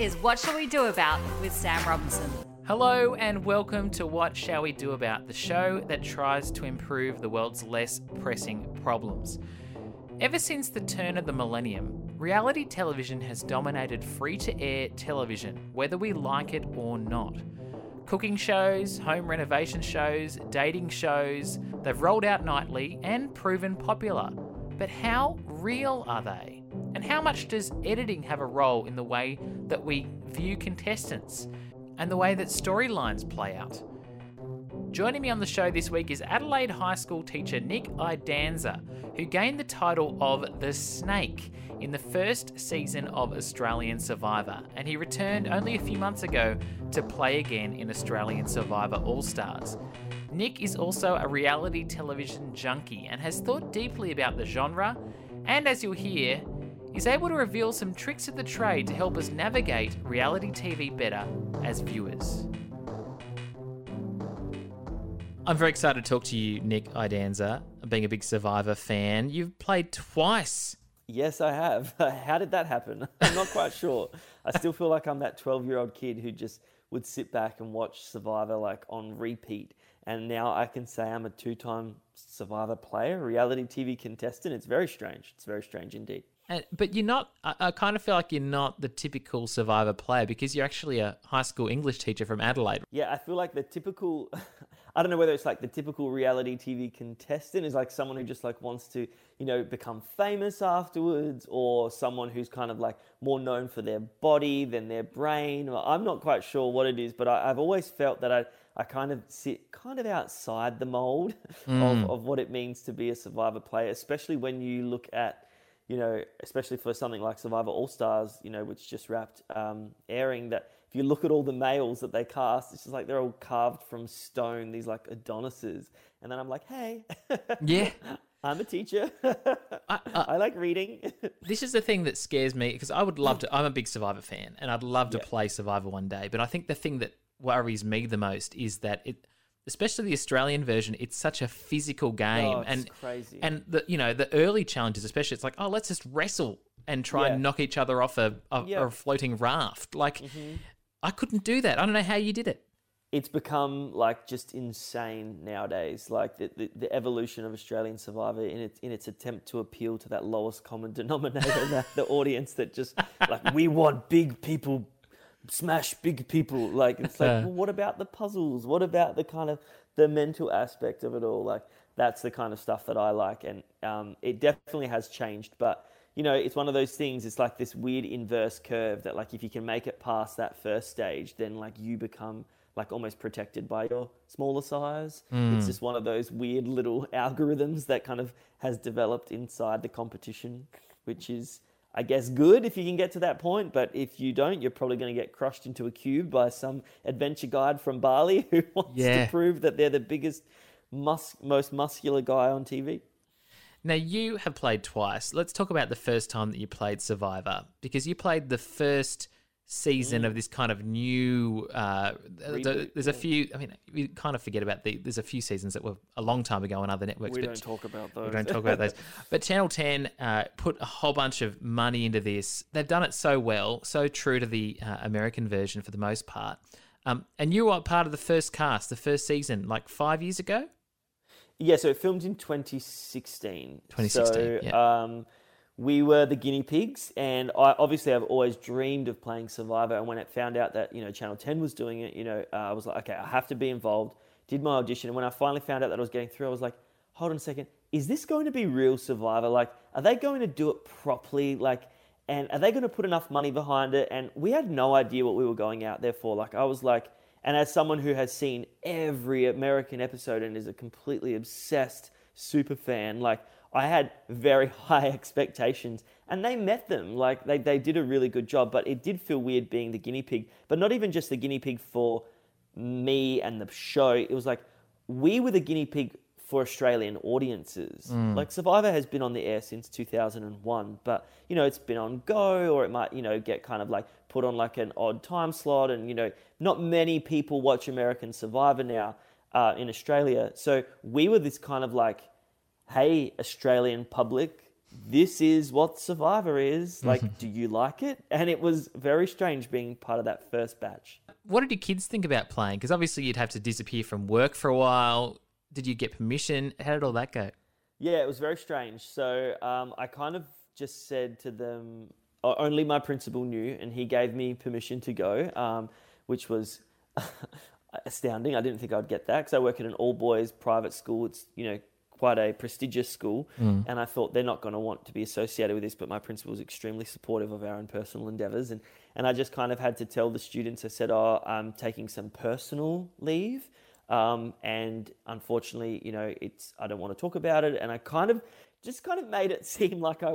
is What Shall We Do About with Sam Robinson. Hello and welcome to What Shall We Do About, the show that tries to improve the world's less pressing problems. Ever since the turn of the millennium, reality television has dominated free-to-air television, whether we like it or not. Cooking shows, home renovation shows, dating shows, they've rolled out nightly and proven popular. But how real are they? And how much does editing have a role in the way that we view contestants and the way that storylines play out? Joining me on the show this week is Adelaide High School teacher Nick Idanza, who gained the title of The Snake in the first season of Australian Survivor, and he returned only a few months ago to play again in Australian Survivor All-Stars. Nick is also a reality television junkie and has thought deeply about the genre, and as you'll hear, is able to reveal some tricks of the trade to help us navigate reality TV better as viewers. I'm very excited to talk to you, Nick Idanza. Being a big Survivor fan, you've played twice. Yes, I have. How did that happen? I'm not quite sure. I still feel like I'm that 12-year-old kid who just would sit back and watch Survivor like on repeat. And now I can say I'm a two-time Survivor player, reality TV contestant. It's very strange. It's very strange indeed. But you're not, I kind of feel like you're not the typical Survivor player because you're actually a high school English teacher from Adelaide. Yeah, I feel like the typical, I don't know whether it's like the typical reality TV contestant is like someone who just like wants to, you know, become famous afterwards, or someone who's kind of like more known for their body than their brain. I'm not quite sure what it is, but I've always felt that I kind of sit kind of outside the mold of what it means to be a Survivor player, especially when you look at, you know, especially for something like Survivor All-Stars, you know, which just wrapped airing, that if you look at all the males that they cast, it's just like they're all carved from stone, these like Adonises. And then I'm like, hey, yeah, I'm a teacher. I like reading. This is the thing that scares me, because I would love to, I'm a big Survivor fan and I'd love to play Survivor one day. But I think the thing that worries me the most is that it, especially the Australian version, it's such a physical game. Oh, it's crazy. And the, you know, the early challenges, especially, it's like, oh, let's just wrestle and try and knock each other off a floating raft. Like, I couldn't do that. I don't know how you did it. It's become like just insane nowadays. Like the evolution of Australian Survivor in its attempt to appeal to that lowest common denominator, the audience that just like, we want big people. Smash big people. Like, it's like, well, what about the puzzles? What about the kind of the mental aspect of it all? Like, that's the kind of stuff that I like. And it definitely has changed. But, you know, it's one of those things. It's like this weird inverse curve that, like, if you can make it past that first stage, then, like, you become, like, almost protected by your smaller size. It's just one of those weird little algorithms that kind of has developed inside the competition, which is, I guess, good if you can get to that point, but if you don't, you're probably going to get crushed into a cube by some adventure guide from Bali who wants to prove that they're the biggest, most muscular guy on TV. Now, you have played twice. Let's talk about the first time that you played Survivor, because you played the first season of this kind of new reboot, there's a few, I mean, we kind of forget about there's a few seasons that were a long time ago on other networks. We don't talk about those. But Channel 10 put a whole bunch of money into this. They've done it so well, so true to the American version for the most part. And you were part of the first cast, the first season, like 5 years ago? Yeah, so it filmed in 2016. So, yeah. We were the guinea pigs, and I've always dreamed of playing Survivor, and when I found out that, you know, Channel 10 was doing it, you know, I was like, okay, I have to be involved. Did my audition, and when I finally found out that I was getting through, I was like, hold on a second, is this going to be real Survivor? Like, are they going to do it properly? Like, and are they going to put enough money behind it? And we had no idea what we were going out there for. Like, I was like, and as someone who has seen every American episode and is a completely obsessed super fan, like, I had very high expectations, and they met them. Like, they did a really good job, but it did feel weird being the guinea pig, but not even just the guinea pig for me and the show. It was like, we were the guinea pig for Australian audiences. Like, Survivor has been on the air since 2001, but, you know, it's been on Go, or it might, you know, get kind of like put on like an odd time slot. And, you know, not many people watch American Survivor now in Australia. So we were this kind of like, hey, Australian public, this is what Survivor is. Like, do you like it? And it was very strange being part of that first batch. What did your kids think about playing? Because obviously you'd have to disappear from work for a while. Did you get permission? How did all that go? Yeah, it was very strange. So I kind of just said to them, only my principal knew, and he gave me permission to go, which was astounding. I didn't think I'd get that because I work at an all-boys private school. It's, you know, quite a prestigious school, and I thought they're not going to want to be associated with this, but my principal was extremely supportive of our own personal endeavours, and I just kind of had to tell the students. I said, I'm taking some personal leave, and unfortunately, you know, I don't want to talk about it, and I kind of made it seem like I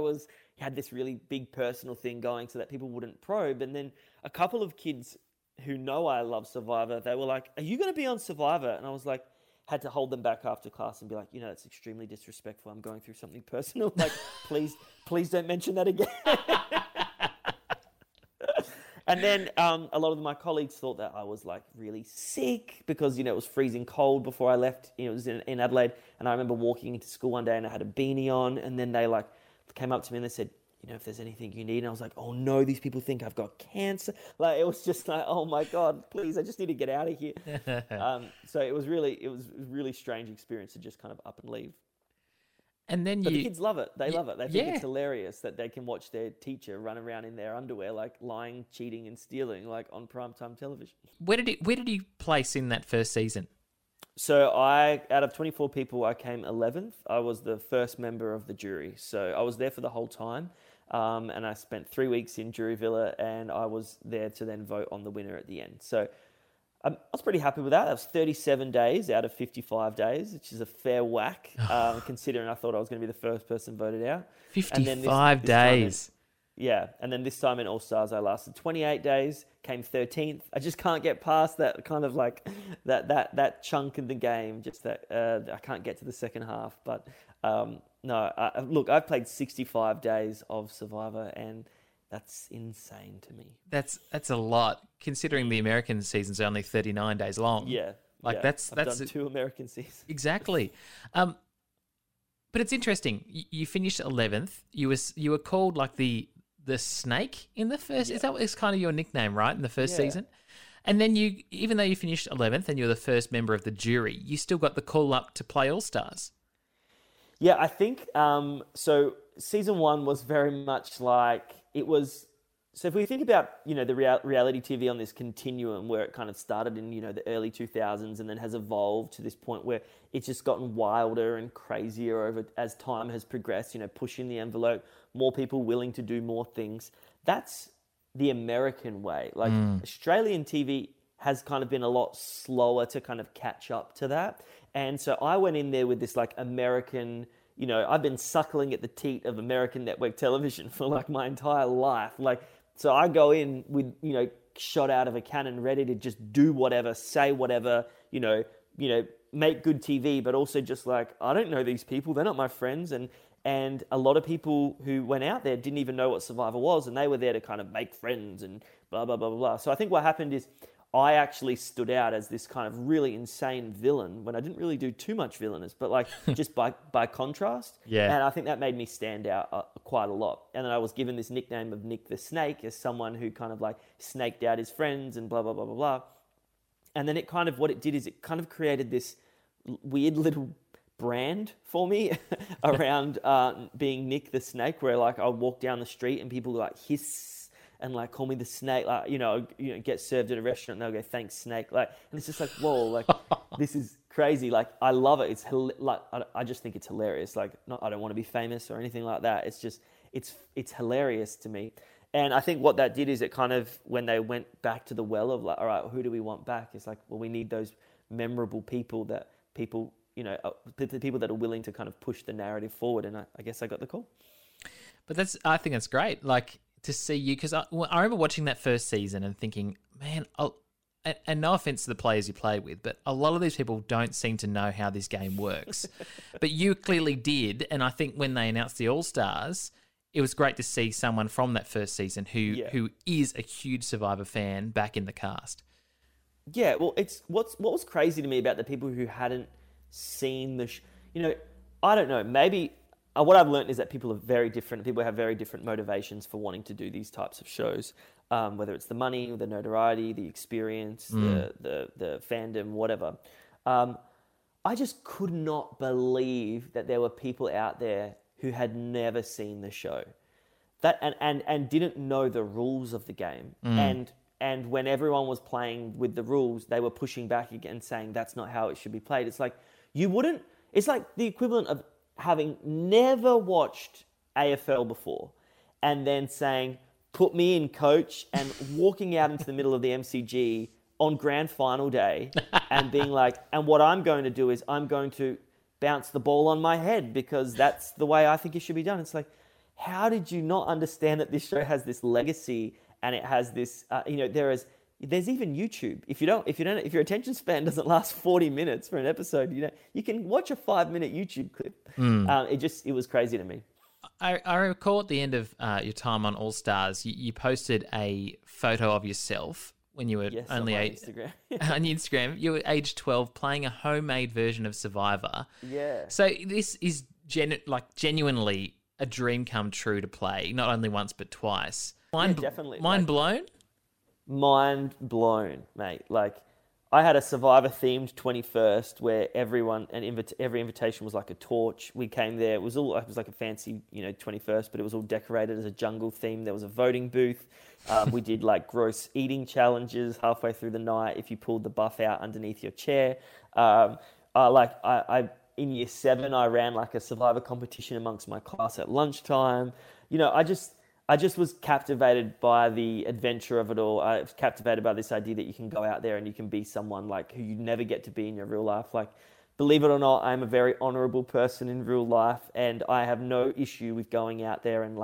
had this really big personal thing going so that people wouldn't probe. And then a couple of kids who know I love Survivor, they were like, are you going to be on Survivor? And I was like, had to hold them back after class and be like, you know, that's extremely disrespectful. I'm going through something personal. Like, please don't mention that again. And then a lot of my colleagues thought that I was like really sick because, you know, it was freezing cold before I left. You know, it was in Adelaide. And I remember walking into school one day and I had a beanie on, and then they like came up to me and they said, you know, if there's anything you need. And I was like, oh no, these people think I've got cancer. Like, it was just like, oh my God, please, I just need to get out of here. So it was really strange experience to just kind of up and leave. And then the kids love it. They love it. They think it's hilarious that they can watch their teacher run around in their underwear, like lying, cheating and stealing, like on primetime television. Where did he place in that first season? So out of 24 people, I came 11th. I was the first member of the jury. So I was there for the whole time. And I spent 3 weeks in Jury Villa, and I was there to then vote on the winner at the end. So I was pretty happy with that. That was 37 days out of 55 days, which is a fair whack, considering I thought I was going to be the first person voted out. 55 days. Yeah. And then this time in All Stars, I lasted 28 days, came 13th. I just can't get past that kind of like that chunk in the game, just that I can't get to the second half. But look, I've played 65 days of Survivor, and that's insane to me. That's a lot, considering the American season's only 39 days long. Yeah. I've done two American seasons. Exactly. But it's interesting. You finished 11th. You were called like the snake in the first. Yeah. Is that is kind of your nickname, right? In the first season, and then even though you finished 11th and you were the first member of the jury, you still got the call up to play All Stars. Yeah, I think so. Season one was very much like it was. So if we think about, you know, the reality TV on this continuum where it kind of started in, you know, the early 2000s and then has evolved to this point where it's just gotten wilder and crazier over as time has progressed, you know, pushing the envelope, more people willing to do more things. That's the American way. Like Australian TV has kind of been a lot slower to kind of catch up to that. And so I went in there with this like American, you know, I've been suckling at the teat of American network television for like my entire life. Like, so I go in with, you know, shot out of a cannon, ready to just do whatever, say whatever, you know, make good TV, but also just like, I don't know these people, they're not my friends. And a lot of people who went out there didn't even know what Survivor was, and they were there to kind of make friends and blah, blah, blah, blah, blah. So I think what happened is I actually stood out as this kind of really insane villain when I didn't really do too much villainous, but like just by contrast. Yeah. And I think that made me stand out quite a lot. And then I was given this nickname of Nick the Snake as someone who kind of like snaked out his friends and blah, blah, blah, blah, blah. And then what it did is it created this weird little brand for me around being Nick the Snake, where like I walk down the street and people like hiss and like call me the snake, like, you know, get served at a restaurant and they'll go, thanks snake. Like, and it's just like, whoa, like this is crazy. Like, I love it. It's like, I just think it's hilarious. Like, I don't want to be famous or anything like that. It's just, it's hilarious to me. And I think what that did is it kind of, when they went back to the well of like, all right, who do we want back? It's like, well, we need those memorable people that people, you know, the people that are willing to kind of push the narrative forward. And I guess I got the call. But I think that's great. Like, to see you, because I remember watching that first season and thinking, man, and no offense to the players you play with, but a lot of these people don't seem to know how this game works. But you clearly did, and I think when they announced the All-Stars, it was great to see someone from that first season who is a huge Survivor fan back in the cast. Yeah, well, it's what was crazy to me about the people who hadn't seen the show. You know, I don't know, maybe what I've learned is that people are very different. People have very different motivations for wanting to do these types of shows, whether it's the money, or the notoriety, the experience, the fandom, whatever. I just could not believe that there were people out there who had never seen the show, that and didn't know the rules of the game. And when everyone was playing with the rules, they were pushing back again, saying that's not how it should be played. It's like you wouldn't. It's like the equivalent of having never watched AFL before and then saying, put me in, coach, and walking out into the middle of the MCG on grand final day and being like, and what I'm going to do is I'm going to bounce the ball on my head because that's the way I think it should be done. It's like, how did you not understand that this show has this legacy and it has this, there's even YouTube. If your attention span doesn't last 40 minutes for an episode, you can watch a 5-minute YouTube clip. It was crazy to me. I recall at the end of your time on All Stars, you posted a photo of yourself when you were only on Instagram. On Instagram, you were age 12, playing a homemade version of Survivor. Yeah. So this is genuinely a dream come true to play, not only once but twice. Mind blown. Mind blown, mate. Like, I had a Survivor themed 21st where every invitation was like a torch. We came there. It was like a fancy, 21st, but it was all decorated as a jungle theme. There was a voting booth. We did like gross eating challenges halfway through the night. If you pulled the buff out underneath your chair, in year 7, I ran like a Survivor competition amongst my class at lunchtime. I just was captivated by the adventure of it all. I was captivated by this idea that you can go out there and you can be someone like who you never get to be in your real life. Like, believe it or not, I'm a very honorable person in real life, and I have no issue with going out there and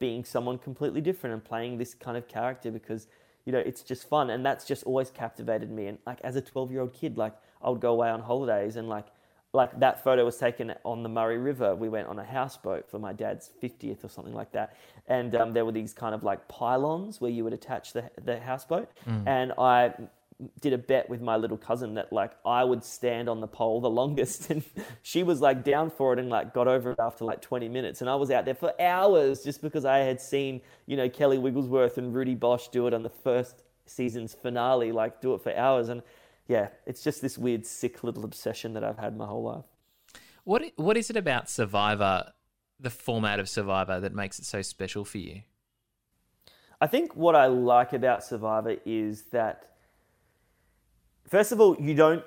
being someone completely different and playing this kind of character because, it's just fun. And that's just always captivated me. And like as a 12-year-old kid, like I would go away on holidays and like that photo was taken on the Murray River. We went on a houseboat for my dad's 50th or something like that. And there were these kind of like pylons where you would attach the houseboat. And I did a bet with my little cousin that like I would stand on the pole the longest. And she was like down for it and like got over it after like 20 minutes. And I was out there for hours just because I had seen, Kelly Wigglesworth and Rudy Bosch do it on the first season's finale, like do it for hours. And yeah, it's just this weird, sick little obsession that I've had my whole life. What is it about Survivor, the format of Survivor, that makes it so special for you? I think what I like about Survivor is that, first of all, you don't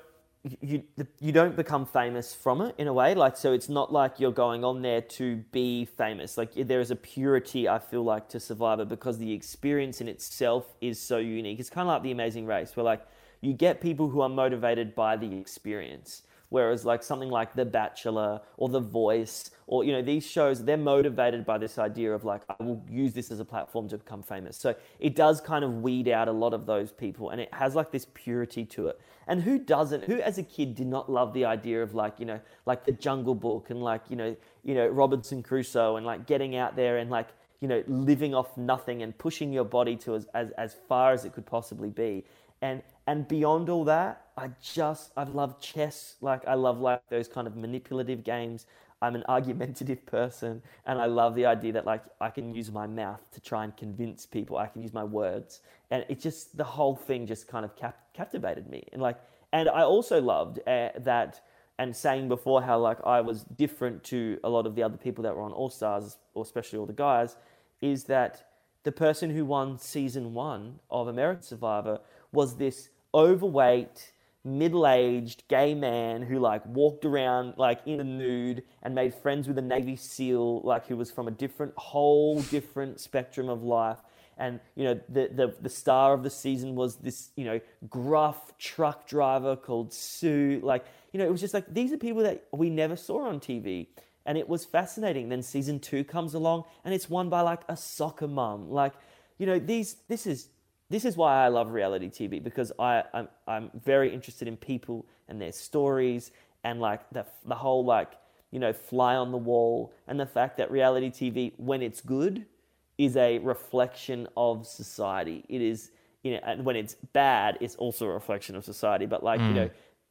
become famous from it in a way. Like, so it's not like you're going on there to be famous. Like, there is a purity, I feel like, to Survivor because the experience in itself is so unique. It's kind of like The Amazing Race, where like, you get people who are motivated by the experience, whereas like something like The Bachelor or The Voice or, these shows, they're motivated by this idea of like, I will use this as a platform to become famous. So it does kind of weed out a lot of those people and it has like this purity to it. And who doesn't, who as a kid did not love the idea of like, like The Jungle Book and like, Robinson Crusoe and like getting out there and like, living off nothing and pushing your body to as far as it could possibly be. And beyond all that, I love chess. Like I love like those kind of manipulative games. I'm an argumentative person and I love the idea that like I can use my mouth to try and convince people. I can use my words. And it just, the whole thing just kind of captivated me. And like, and I also loved that, and saying before how like I was different to a lot of the other people that were on All Stars, or especially all the guys, is that the person who won season 1 of American Survivor was this overweight, middle-aged gay man who like walked around like in a nude and made friends with a Navy SEAL, like who was from a whole different spectrum of life. And, the star of the season was this, gruff truck driver called Sue. Like, it was just like, these are people that we never saw on TV. And it was fascinating. Then season 2 comes along and it's won by like a soccer mum. Like, this is why I love reality TV, because I'm very interested in people and their stories and like the whole like, fly on the wall, and the fact that reality TV, when it's good, is a reflection of society. It is, and when it's bad, it's also a reflection of society. But like,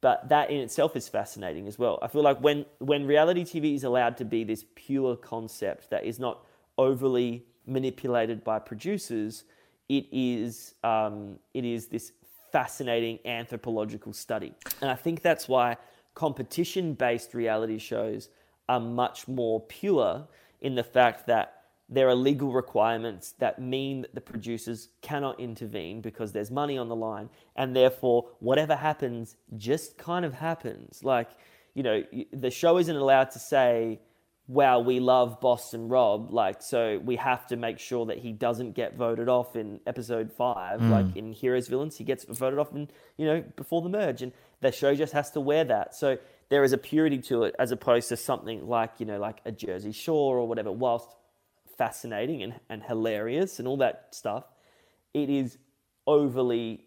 But that in itself is fascinating as well. I feel like when reality TV is allowed to be this pure concept that is not overly manipulated by producers, it is this fascinating anthropological study. And I think that's why competition-based reality shows are much more pure in the fact that there are legal requirements that mean that the producers cannot intervene because there's money on the line, and therefore whatever happens just kind of happens. Like, you know, the show isn't allowed to say, wow, we love Boston Rob, like, so we have to make sure that he doesn't get voted off in episode 5, like in Heroes Villains, he gets voted off in, you know, before the merge, and the show just has to wear that. So there is a purity to it as opposed to something like, you know, like a Jersey Shore or whatever, whilst fascinating and hilarious and all that stuff, it is overly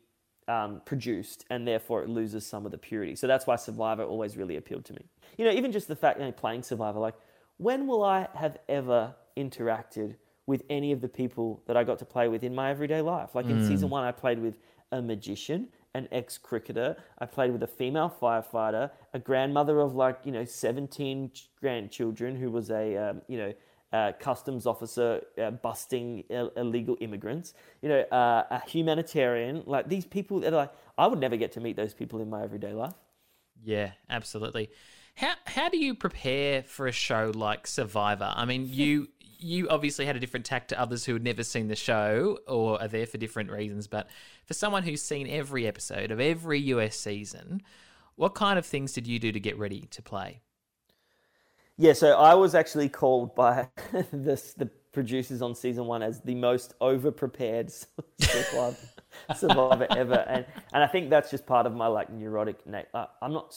produced, and therefore it loses some of the purity. So that's why Survivor always really appealed to me. You know, even just the fact, you know, playing Survivor, like, when will I have ever interacted with any of the people that I got to play with in my everyday life? Like in season 1, I played with a magician, an ex-cricketer, I played with a female firefighter, a grandmother of, like, you know, 17 grandchildren who was a, you know, customs officer busting illegal immigrants, you know, a humanitarian, like these people that are like, I would never get to meet those people in my everyday life. Yeah, absolutely. How do you prepare for a show like Survivor? I mean, you obviously had a different tack to others who had never seen the show or are there for different reasons, but for someone who's seen every episode of every US season, what kind of things did you do to get ready to play? Yeah, so I was actually called by the producers on season 1 as the most over-prepared survivor ever, and I think that's just part of my, like, neurotic nature. I'm not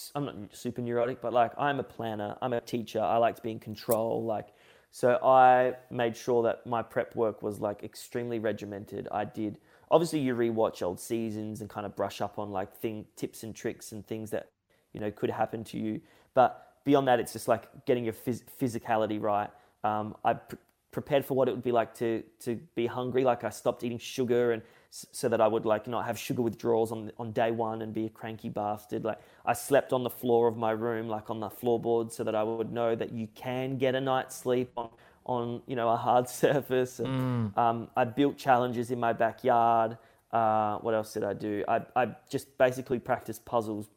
super neurotic, but, like, I'm a planner, I'm a teacher, I like to be in control, like, so I made sure that my prep work was, like, extremely regimented. I did, obviously you rewatch old seasons and kind of brush up on, like, tips and tricks and things that, you know, could happen to you, but beyond that, it's just like getting your physicality right. I prepared for what it would be like to be hungry. Like, I stopped eating sugar, and so that I would, like, not have sugar withdrawals on day 1 and be a cranky bastard. Like, I slept on the floor of my room, like on the floorboard, so that I would know that you can get a night's sleep on you know, a hard surface. And, I built challenges in my backyard. What else did I do? I just basically practiced puzzles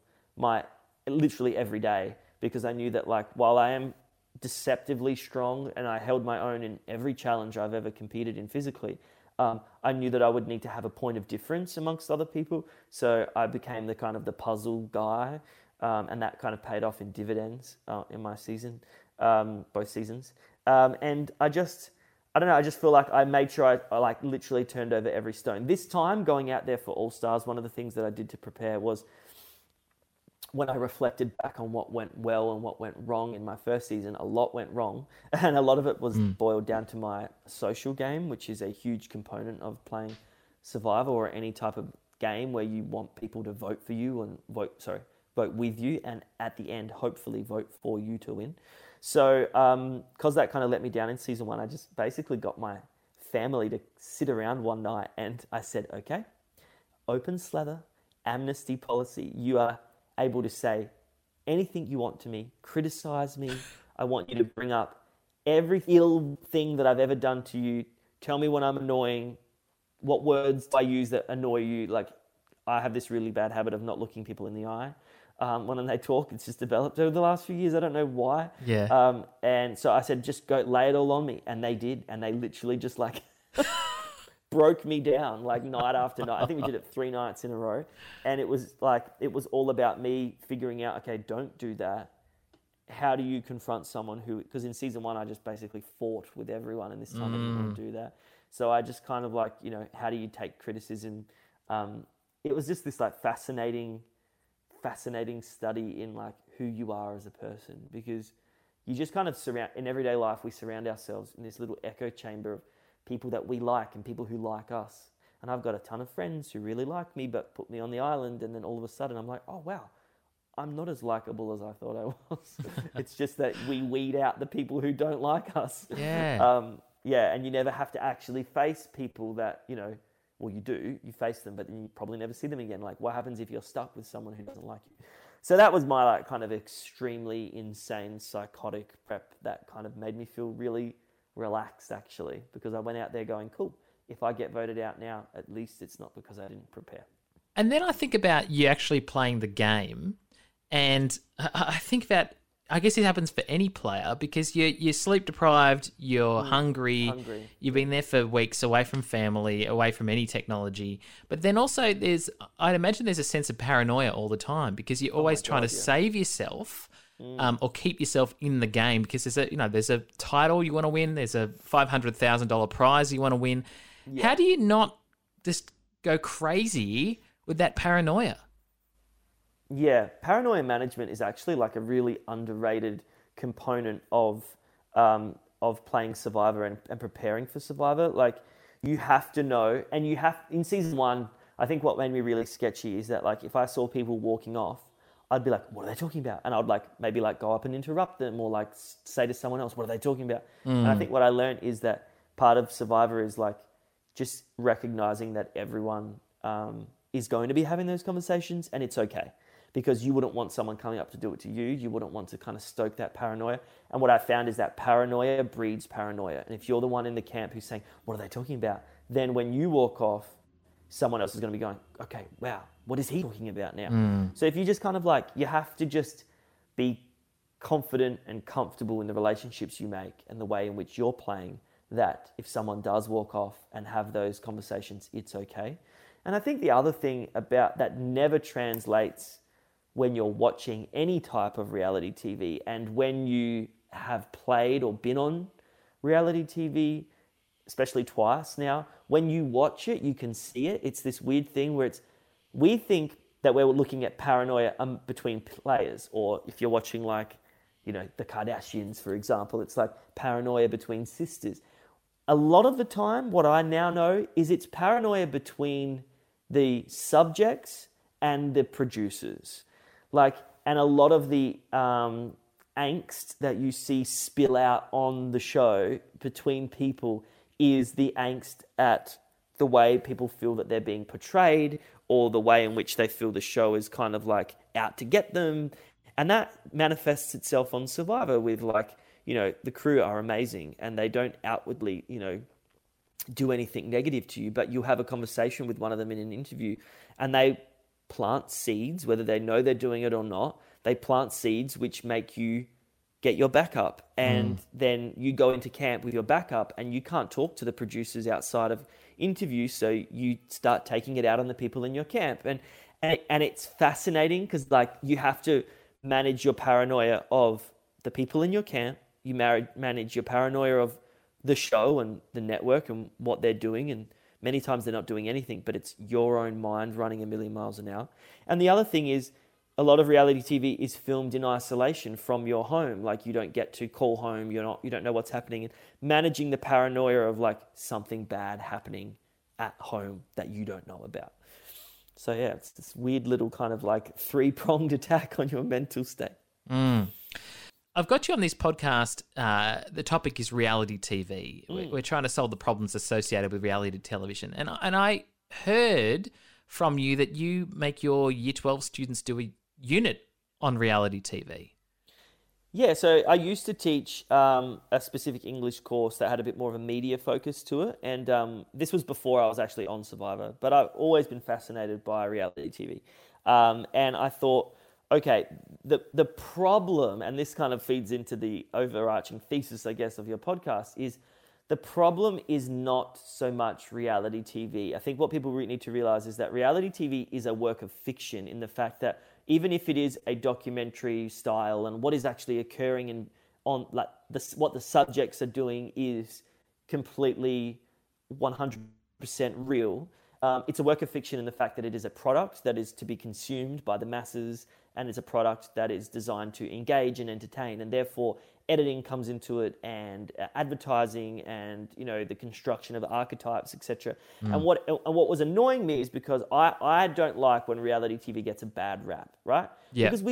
literally every day. Because I knew that, like, while I am deceptively strong and I held my own in every challenge I've ever competed in physically, I knew that I would need to have a point of difference amongst other people. So I became the kind of the puzzle guy, and that kind of paid off in dividends in my season, both seasons. And I just feel like I made sure I like literally turned over every stone. This time going out there for All Stars, one of the things that I did to prepare was, when I reflected back on what went well and what went wrong in my first season, a lot went wrong. And a lot of it was boiled down to my social game, which is a huge component of playing Survivor or any type of game where you want people to vote for you and vote with you. And at the end, hopefully vote for you to win. So, cause that kind of let me down in season 1, I just basically got my family to sit around one night and I said, okay, open slather, amnesty policy. You are able to say anything you want to me, criticize me. I want you to bring up every ill thing that I've ever done to you. Tell me when I'm annoying, what words I use that annoy you. Like, I have this really bad habit of not looking people in the eye. When they talk, it's just developed over the last few years. I don't know why. Yeah. And so I said, just go lay it all on me. And they did. And they literally just like broke me down, like, night after night. I think we did it 3 nights in a row. And it was all about me figuring out, okay, don't do that. How do you confront someone because in season 1, I just basically fought with everyone, and this time I didn't want to do that. So I just kind of, like, you know, how do you take criticism? It was just this, like, fascinating study in, like, who you are as a person, because you just kind of in everyday life, we surround ourselves in this little echo chamber of people that we like and people who like us. And I've got a ton of friends who really like me but put me on the island, and then all of a sudden I'm like, oh, wow, I'm not as likable as I thought I was. It's just that we weed out the people who don't like us. Yeah. Yeah, and you never have to actually face people that, you know, well, you do, you face them, but then you probably never see them again. Like, what happens if you're stuck with someone who doesn't like you? So that was my like kind of extremely insane psychotic prep that kind of made me feel really relaxed actually, because I went out there going, cool, if I get voted out now, at least it's not because I didn't prepare. And then I think about you actually playing the game, and I think that, I guess it happens for any player because you're sleep deprived, you're hungry, you've been there for weeks away from family, away from any technology. But then also I'd imagine there's a sense of paranoia all the time because you're always trying to save yourself or keep yourself in the game because there's a title you want to win, there's a $500,000 prize you want to win. Yeah. How do you not just go crazy with that paranoia? Yeah, paranoia management is actually like a really underrated component of playing Survivor and preparing for Survivor. Like you have to know, and you have in season one, I think what made me really sketchy is that like if I saw people walking off, I'd be like, what are they talking about? And I'd like maybe like go up and interrupt them or like say to someone else, what are they talking about? And I think what I learned is that part of Survivor is like just recognizing that everyone is going to be having those conversations and it's okay. Because you wouldn't want someone coming up to do it to you. You wouldn't want to kind of stoke that paranoia. And what I found is that paranoia breeds paranoia. And if you're the one in the camp who's saying, what are they talking about? Then when you walk off, someone else is going to be going, okay, wow, what is he talking about now? So if you just kind of like, you have to just be confident and comfortable in the relationships you make and the way in which you're playing, that if someone does walk off and have those conversations, it's okay. And I think the other thing about that never translates when you're watching any type of reality TV and when you have played or been on reality TV, especially twice now, when you watch it, you can see it. It's this weird thing where we think that we're looking at paranoia between players, or if you're watching like, the Kardashians, for example, it's like paranoia between sisters. A lot of the time, what I now know is it's paranoia between the subjects and the producers. And a lot of the angst that you see spill out on the show between people is the angst at the way people feel that they're being portrayed or the way in which they feel the show is kind of like out to get them. And that manifests itself on Survivor with the crew are amazing and they don't outwardly, do anything negative to you, but you have a conversation with one of them in an interview and they plant seeds, whether they know they're doing it or not, they plant seeds which make you get your back up. And then you go into camp with your back up and you can't talk to the producers outside of interviews. So you start taking it out on the people in your camp. And it's fascinating because you have to manage your paranoia of the people in your camp. You manage your paranoia of the show and the network and what they're doing, and many times they're not doing anything, but it's your own mind running a million miles an hour. And the other thing is a lot of reality TV is filmed in isolation from your home. You don't get to call home. You don't know what's happening. And managing the paranoia of something bad happening at home that you don't know about. So yeah, it's this weird little kind of three-pronged attack on your mental state. I've got you on this podcast. The topic is reality TV. We're trying to solve the problems associated with reality television. And I heard from you that you make your Year 12 students do a unit on reality TV. Yeah, so I used to teach a specific English course that had a bit more of a media focus to it. And this was before I was actually on Survivor. But I've always been fascinated by reality TV. And I thought, okay, the problem, and this kind of feeds into the overarching thesis, I guess, of your podcast, is the problem is not so much reality TV. I think what people need to realize is that reality TV is a work of fiction in the fact that even if it is a documentary style and what is actually occurring and what the subjects are doing is completely 100% real, it's a work of fiction in the fact that it is a product that is to be consumed by the masses, and it's a product that is designed to engage and entertain, and therefore editing comes into it, and advertising, and the construction of archetypes, etc. And what was annoying me is because I don't like when reality TV gets a bad rap, right? Yeah. Because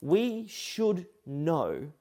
we should know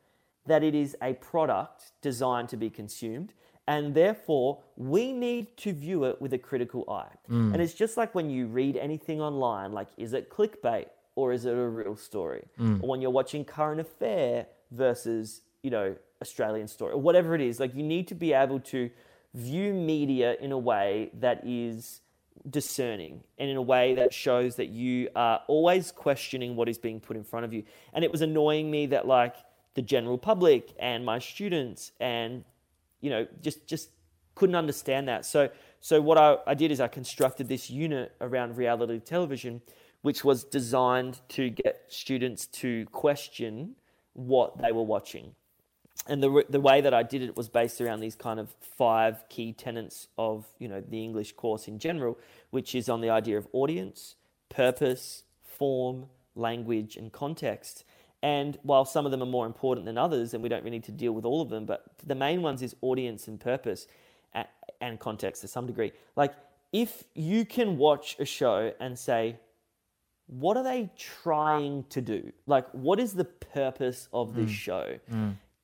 that it is a product designed to be consumed, and therefore we need to view it with a critical eye. And it's just like when you read anything online, is it clickbait? or is it a real story? Or when you're watching Current Affair versus, you know, Australian Story or whatever it is, like you need to be able to view media in a way that is discerning and in a way that shows that you are always questioning what is being put in front of you. And it was annoying me that like the general public and my students and, you know, just couldn't understand that. So what I did is I constructed this unit around reality television, which was designed to get students to question what they were watching. And the way that I did it was based around these kind of five key tenets of, you know, the English course in general, which is on the idea of audience, purpose, form, language, and context. And while some of them are more important than others, and we don't really need to deal with all of them, but the main ones is audience and purpose and context to some degree. Like if you can watch a show and say, what are they trying to do? Like what is the purpose of this show?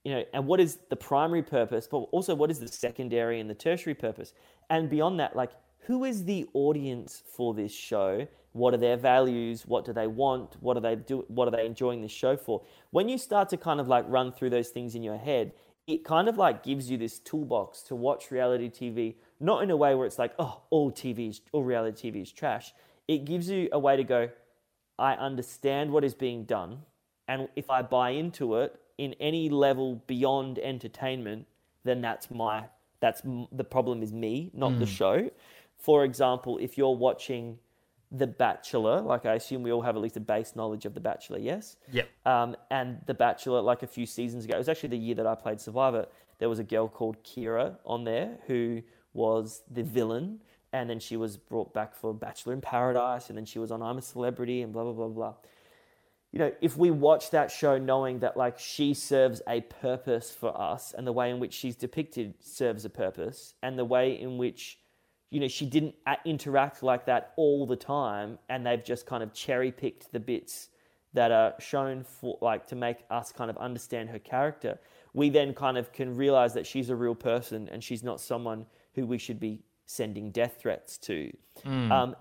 You know, and what is the primary purpose, but also what is the secondary and the tertiary purpose? And beyond that, like, who is the audience for this show? What are their values? What do they want? What do they do? What are they enjoying this show for? When you start to kind of like run through those things in your head, it kind of like gives you this toolbox to watch reality TV, not in a way where it's like, oh, all reality TV is trash. It gives you a way to go, I understand what is being done. And if I buy into it, in any level beyond entertainment, then that's the problem is me, not the show. For example, if you're watching The Bachelor, like I assume we all have at least a base knowledge of The Bachelor, yes? Yep. And The Bachelor, like a few seasons ago, it was actually the year that I played Survivor, there was a girl called Kira on there who was the villain, and then she was brought back for Bachelor in Paradise, and then she was on I'm a Celebrity and blah, blah, blah, blah. You know, if we watch that show knowing that like she serves a purpose for us and the way in which she's depicted serves a purpose and the way in which, you know, she didn't interact like that all the time and they've just kind of cherry picked the bits that are shown for like to make us kind of understand her character, we then kind of can realize that she's a real person and she's not someone who we should be sending death threats to. And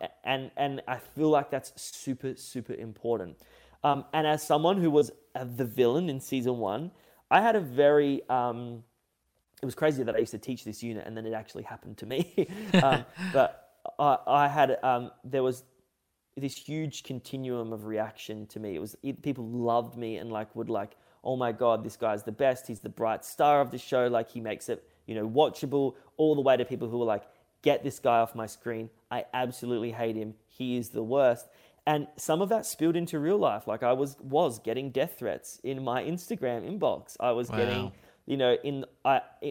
I feel like that's super, super important. And as someone who was the villain in season one, I had a very, it was crazy that I used to teach this unit and then it actually happened to me. But I had, there was this huge continuum of reaction to me. It was, people loved me and like would like, oh my God, this guy's the best. He's the bright star of the show. Like he makes it, you know, watchable, all the way to people who were like, get this guy off my screen. I absolutely hate him. He is the worst. And some of that spilled into real life. Like I was getting death threats in my Instagram inbox. I was getting, you know,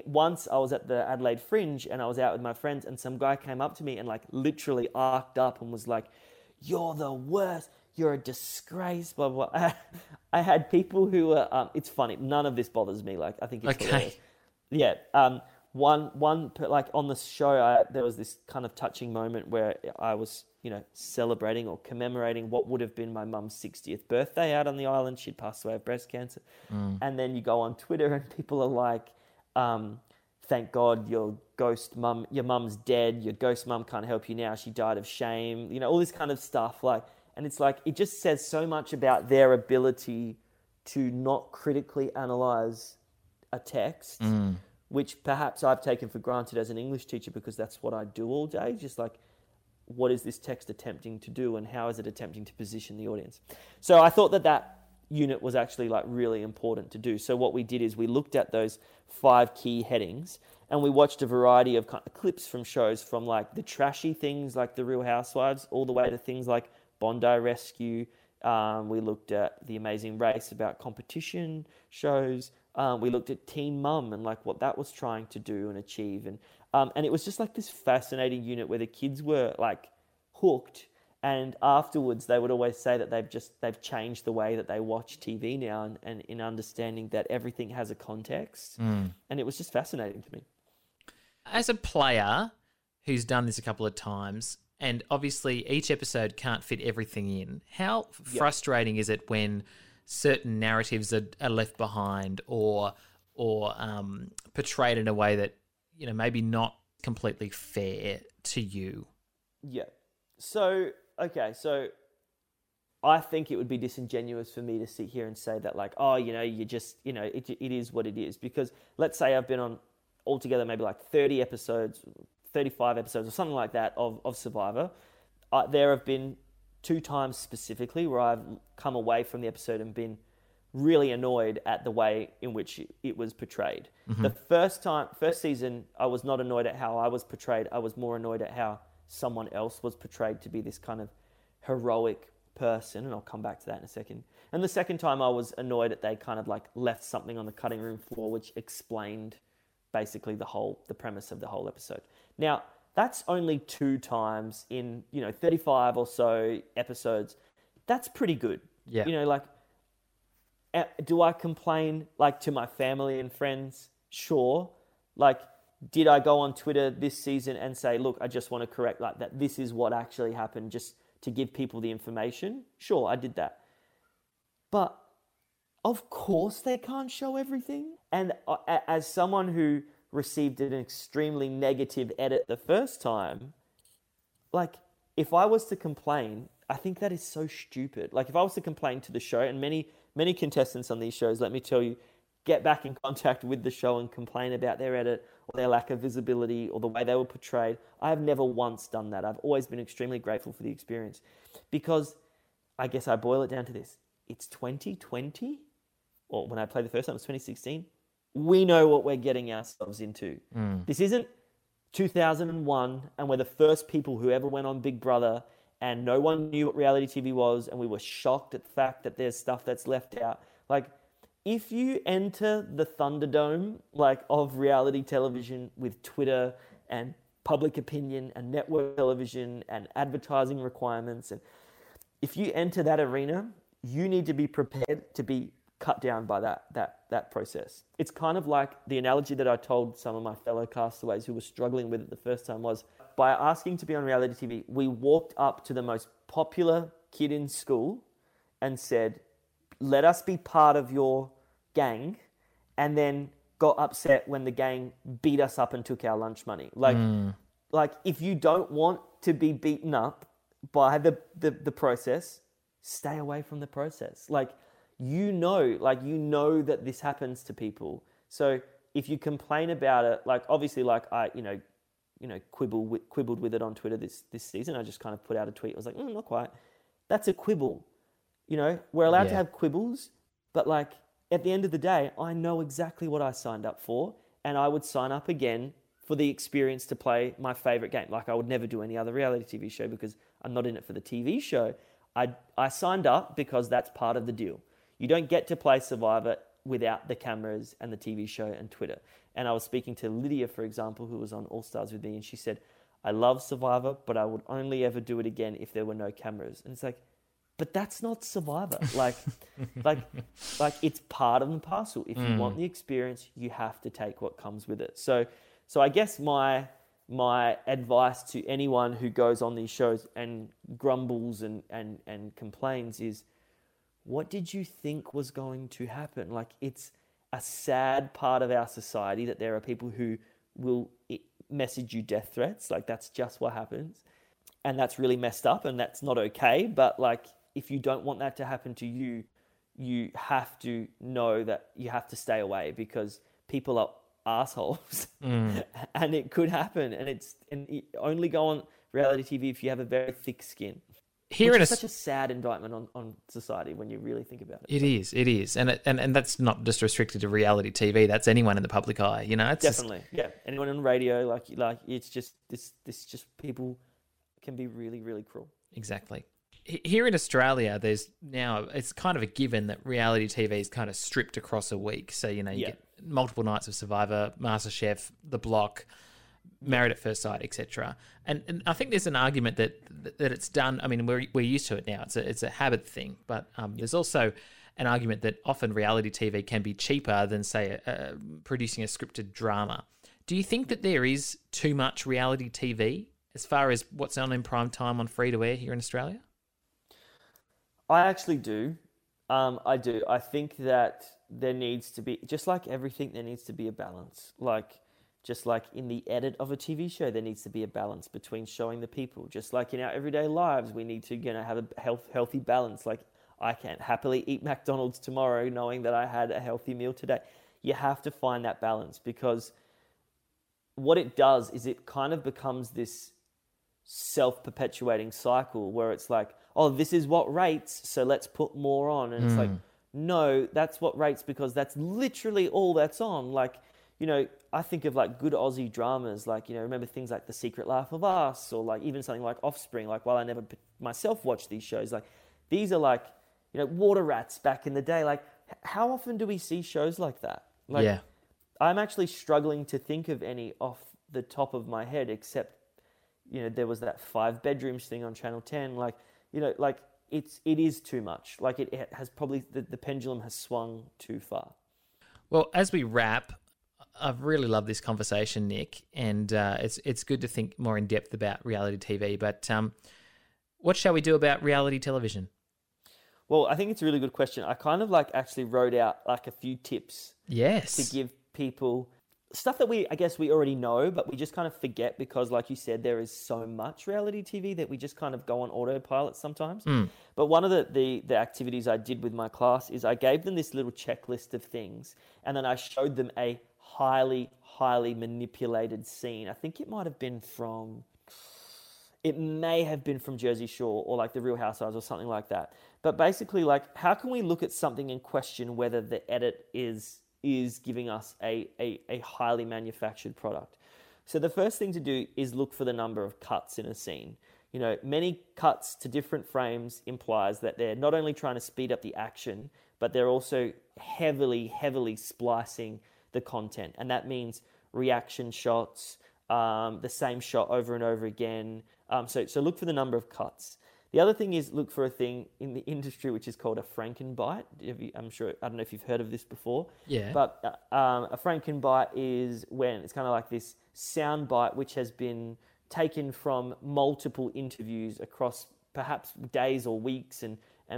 once I was at the Adelaide Fringe and I was out with my friends and some guy came up to me and like literally arced up and was like, you're the worst. You're a disgrace, blah, blah, blah. I had people who were, it's funny. None of this bothers me. Like I think it's hilarious. Yeah. One like on the show, there was this kind of touching moment where I was, you know, celebrating or commemorating what would have been my mum's 60th birthday out on the island. She'd passed away of breast cancer. And then you go on Twitter and people are like, thank God your mum's dead. Your ghost mum can't help you now. She died of shame, you know, all this kind of stuff. Like, and it's like, it just says so much about their ability to not critically analyze a text, which perhaps I've taken for granted as an English teacher because that's what I do all day. Just like, what is this text attempting to do and how is it attempting to position the audience? So I thought that that unit was actually like really important to do. So what we did is we looked at those five key headings and we watched a variety of kind of clips from shows from like the trashy things like The Real Housewives all the way to things like Bondi Rescue. We looked at The Amazing Race about competition shows. We looked at Teen Mom and like what that was trying to do and achieve and it was just like this fascinating unit where the kids were like hooked, and afterwards they would always say that they've changed the way that they watch TV now and in understanding that everything has a context. And it was just fascinating to me. As a player who's done this a couple of times, and obviously each episode can't fit everything in, how frustrating is it when certain narratives are left behind or portrayed in a way that, you know, maybe not completely fair to you? Yeah. So, okay. So I think it would be disingenuous for me to sit here and say that, like, oh, you know, you just, you know, it is what it is. Because let's say I've been on altogether maybe like 30 episodes, 35 episodes or something like that of Survivor. There have been 2 times specifically where I've come away from the episode and been really annoyed at the way in which it was portrayed. Mm-hmm. The first season, I was not annoyed at how I was portrayed. I was more annoyed at how someone else was portrayed to be this kind of heroic person, and I'll come back to that in a second. And the second time I was annoyed that they kind of like left something on the cutting room floor which explained basically the premise of the whole episode. Now, that's only 2 times in, you know, 35 or so episodes. That's pretty good. Yeah. You know, like, do I complain like to my family and friends? Sure. Like, did I go on Twitter this season and say, look, I just want to correct like that. This is what actually happened just to give people the information? Sure, I did that. But of course they can't show everything. And as someone who received an extremely negative edit the first time, like, if I was to complain, I think that is so stupid. Like, if I was to complain to the show, and many contestants on these shows, let me tell you, get back in contact with the show and complain about their edit or their lack of visibility or the way they were portrayed. I have never once done that. I've always been extremely grateful for the experience, because I guess I boil it down to this. It's 2020, or when I played the first time, it was 2016. We know what we're getting ourselves into. Mm. This isn't 2001 and we're the first people who ever went on Big Brother and no one knew what reality TV was and we were shocked at the fact that there's stuff that's left out. Like, if you enter the Thunderdome, like, of reality television with Twitter and public opinion and network television and advertising requirements, and if you enter that arena, you need to be prepared to be cut down by that process. It's kind of like the analogy that I told some of my fellow castaways who were struggling with it the first time was, by asking to be on reality TV, we walked up to the most popular kid in school and said, let us be part of your gang, and then got upset when the gang beat us up and took our lunch money. Like if you don't want to be beaten up by the process, stay away from the process. You know that this happens to people. So if you complain about it, like, obviously, like, I, you know, quibbled with it on Twitter this season. I just kind of put out a tweet. I was like, not quite. That's a quibble. You know, we're allowed to have quibbles, but like, at the end of the day, I know exactly what I signed up for, and I would sign up again for the experience to play my favorite game. Like, I would never do any other reality TV show because I'm not in it for the TV show. I signed up because that's part of the deal. You don't get to play Survivor without the cameras and the TV show and Twitter. And I was speaking to Lydia, for example, who was on All Stars with me, and she said, I love Survivor, but I would only ever do it again if there were no cameras. And it's like, but that's not Survivor. Like, like it's part of the parcel. If you want the experience, you have to take what comes with it. So I guess my advice to anyone who goes on these shows and grumbles and complains is, what did you think was going to happen? Like, it's a sad part of our society that there are people who will message you death threats. Like, that's just what happens. And that's really messed up and that's not okay. But like, if you don't want that to happen to you, you have to know that you have to stay away, because people are assholes and it could happen. And only go on reality TV if you have a very thick skin. Such a sad indictment on society when you really think about it. It is. And that's not just restricted to reality TV. That's anyone in the public eye, you know. It's definitely, anyone on radio, like it's just this just people can be really, really cruel. Exactly. Here in Australia, there's now, it's kind of a given that reality TV is kind of stripped across a week. So, you know, you get multiple nights of Survivor, MasterChef, The Block, Married at First Sight, etc. And I think there's an argument that it's done. I mean, we're used to it now. It's a habit thing. But there's also an argument that often reality TV can be cheaper than, say, producing a scripted drama. Do you think that there is too much reality TV as far as what's on in prime time on free-to-air here in Australia? I actually do. I do. I think that there needs to be, just like everything, there needs to be a balance. Like, Just like in the edit of a TV show, there needs to be a balance between showing the people. Just like in our everyday lives, we need to, you know, have a healthy balance. Like, I can't happily eat McDonald's tomorrow knowing that I had a healthy meal today. You have to find that balance, because what it does is it kind of becomes this self-perpetuating cycle where it's like, oh, this is what rates, so let's put more on. And it's like, no, that's what rates because that's literally all that's on. Like, you know, I think of like good Aussie dramas, like, you know, remember things like The Secret Life of Us, or like even something like Offspring. Like, while I never myself watched these shows, like these are like, you know, Water Rats back in the day. Like, how often do we see shows like that? Like, yeah. I'm actually struggling to think of any off the top of my head, except, you know, there was that Five Bedrooms thing on Channel 10. Like, you know, like it is too much. Like it has probably, the pendulum has swung too far. Well, as we wrap, I've really loved this conversation, Nick, and it's good to think more in depth about reality TV. But what shall we do about reality television? Well, I think it's a really good question. I kind of like actually wrote out like a few tips. Yes. To give people stuff that we already know, but we just kind of forget because, like you said, there is so much reality TV that we just kind of go on autopilot sometimes. But one of the activities I did with my class is I gave them this little checklist of things, and then I showed them a highly, highly manipulated scene. I think it might have been from... It may have been from Jersey Shore or like The Real Housewives or something like that. But basically, like, how can we look at something and question whether the edit is giving us a highly manufactured product? So the first thing to do is look for the number of cuts in a scene. You know, many cuts to different frames implies that they're not only trying to speed up the action, but they're also heavily, heavily splicing the content. And that means reaction shots, the same shot over and over again. So look for the number of cuts. The other thing is look for a thing in the industry which is called a Frankenbite. I don't know if you've heard of this before. Yeah. But a Frankenbite is when it's kind of like this sound bite which has been taken from multiple interviews across perhaps days or weeks and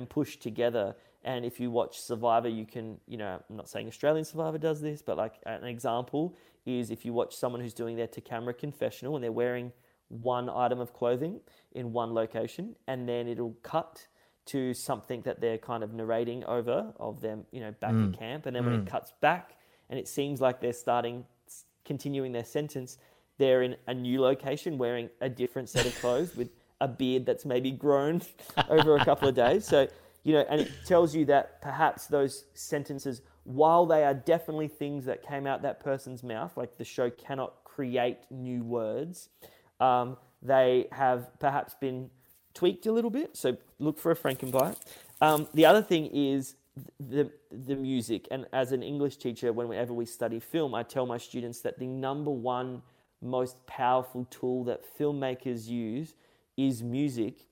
pushed together. And if you watch Survivor, you can, you know, I'm not saying Australian Survivor does this, but like an example is if you watch someone who's doing their to-camera confessional and they're wearing one item of clothing in one location, and then it'll cut to something that they're kind of narrating over of them, you know, back at camp. And then when it cuts back and it seems like they're continuing their sentence, they're in a new location wearing a different set of clothes with a beard that's maybe grown over a couple of days. So, you know, and it tells you that perhaps those sentences, while they are definitely things that came out that person's mouth, like the show cannot create new words, they have perhaps been tweaked a little bit. So look for a Frankenbite. The other thing is the music. And as an English teacher, whenever we study film, I tell my students that the number one most powerful tool that filmmakers use is music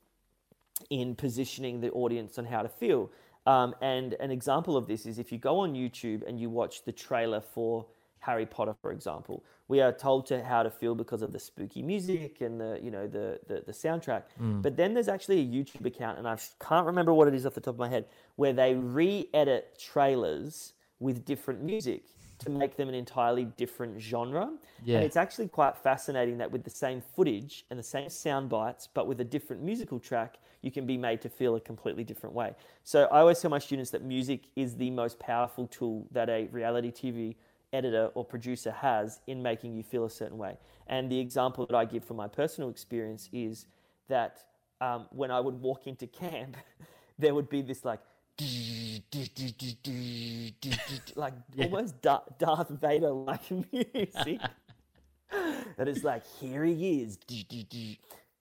in positioning the audience on how to feel. And an example of this is if you go on YouTube and you watch the trailer for Harry Potter, for example, we are told how to feel because of the spooky music and the soundtrack. But then there's actually a YouTube account, and I can't remember what it is off the top of my head, where they re-edit trailers with different music to make them an entirely different genre. Yeah. And it's actually quite fascinating that with the same footage and the same sound bites, but with a different musical track, you can be made to feel a completely different way. So I always tell my students that music is the most powerful tool that a reality TV editor or producer has in making you feel a certain way. And the example that I give from my personal experience is that when I would walk into camp, there would be this like, like almost Darth Vader like music that is like, here he is.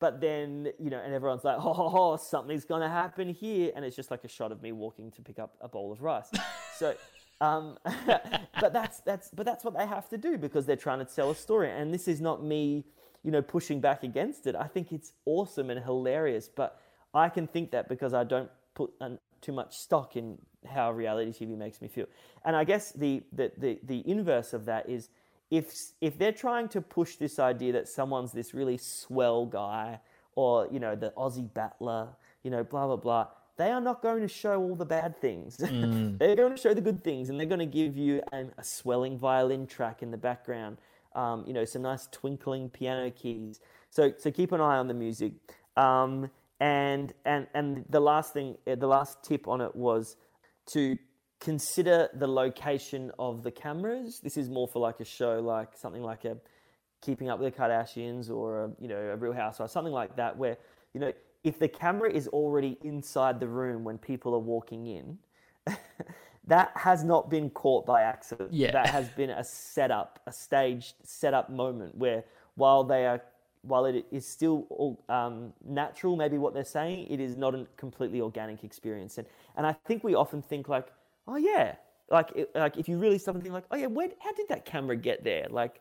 But then, you know, and everyone's like, oh, something's going to happen here. And it's just like a shot of me walking to pick up a bowl of rice. So, but that's what they have to do because they're trying to tell a story. And this is not me, you know, pushing back against it. I think it's awesome and hilarious, but I can think that because I don't put too much stock in how reality TV makes me feel. And I guess the inverse of that is if they're trying to push this idea that someone's this really swell guy or, you know, the Aussie battler, you know, blah, blah, blah, they are not going to show all the bad things. They're going to show the good things, and they're going to give you a swelling violin track in the background. you know, some nice twinkling piano keys. So keep an eye on the music. And the last tip on it was to consider the location of the cameras. This is more for like a show, like something like a Keeping Up with the Kardashians or a Real Housewives, something like that, where, you know, if the camera is already inside the room when people are walking in, that has not been caught by accident. Yeah. That has been a setup, a staged setup moment where while it is still natural, maybe what they're saying, it is not a completely organic experience. And I think we often think like, oh yeah, like if you really stop and think like, oh yeah, how did that camera get there? Like,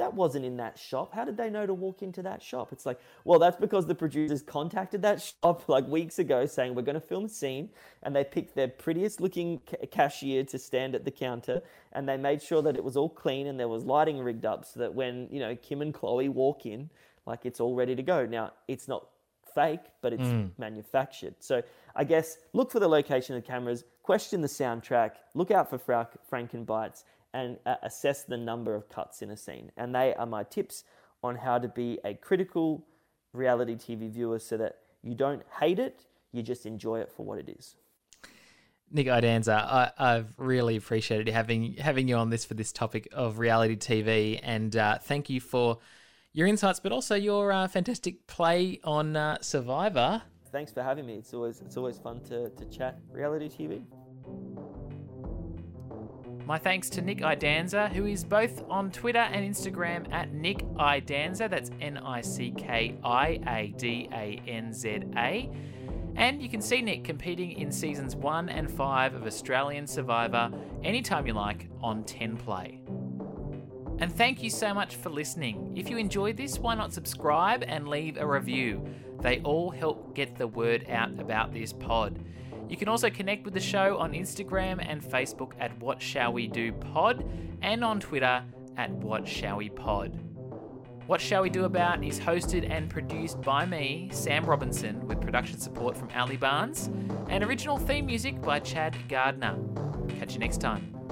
that wasn't in that shop. How did they know to walk into that shop? It's like, well, that's because the producers contacted that shop like weeks ago saying, we're going to film a scene. And they picked their prettiest looking cashier to stand at the counter. And they made sure that it was all clean and there was lighting rigged up so that when, you know, Kim and Chloe walk in, like it's all ready to go. Now, it's not fake, but it's manufactured. So I guess look for the location of the cameras, question the soundtrack, look out for Frankenbites, and assess the number of cuts in a scene. And they are my tips on how to be a critical reality TV viewer so that you don't hate it, you just enjoy it for what it is. Nick Idanza, I've really appreciated having you on this for this topic of reality TV, and thank you for your insights, but also your fantastic play on Survivor. Thanks for having me. It's always fun to chat reality TV. My thanks to Nick Idanza, who is both on Twitter and Instagram at Nick Idanza. That's NickIadanza. And you can see Nick competing in seasons 1 and 5 of Australian Survivor anytime you like on Tenplay. And thank you so much for listening. If you enjoyed this, why not subscribe and leave a review? They all help get the word out about this pod. You can also connect with the show on Instagram and Facebook at What Shall We Do Pod, and on Twitter at What Shall We Pod. What Shall We Do About is hosted and produced by me, Sam Robinson, with production support from Ali Barnes, and original theme music by Chad Gardner. Catch you next time.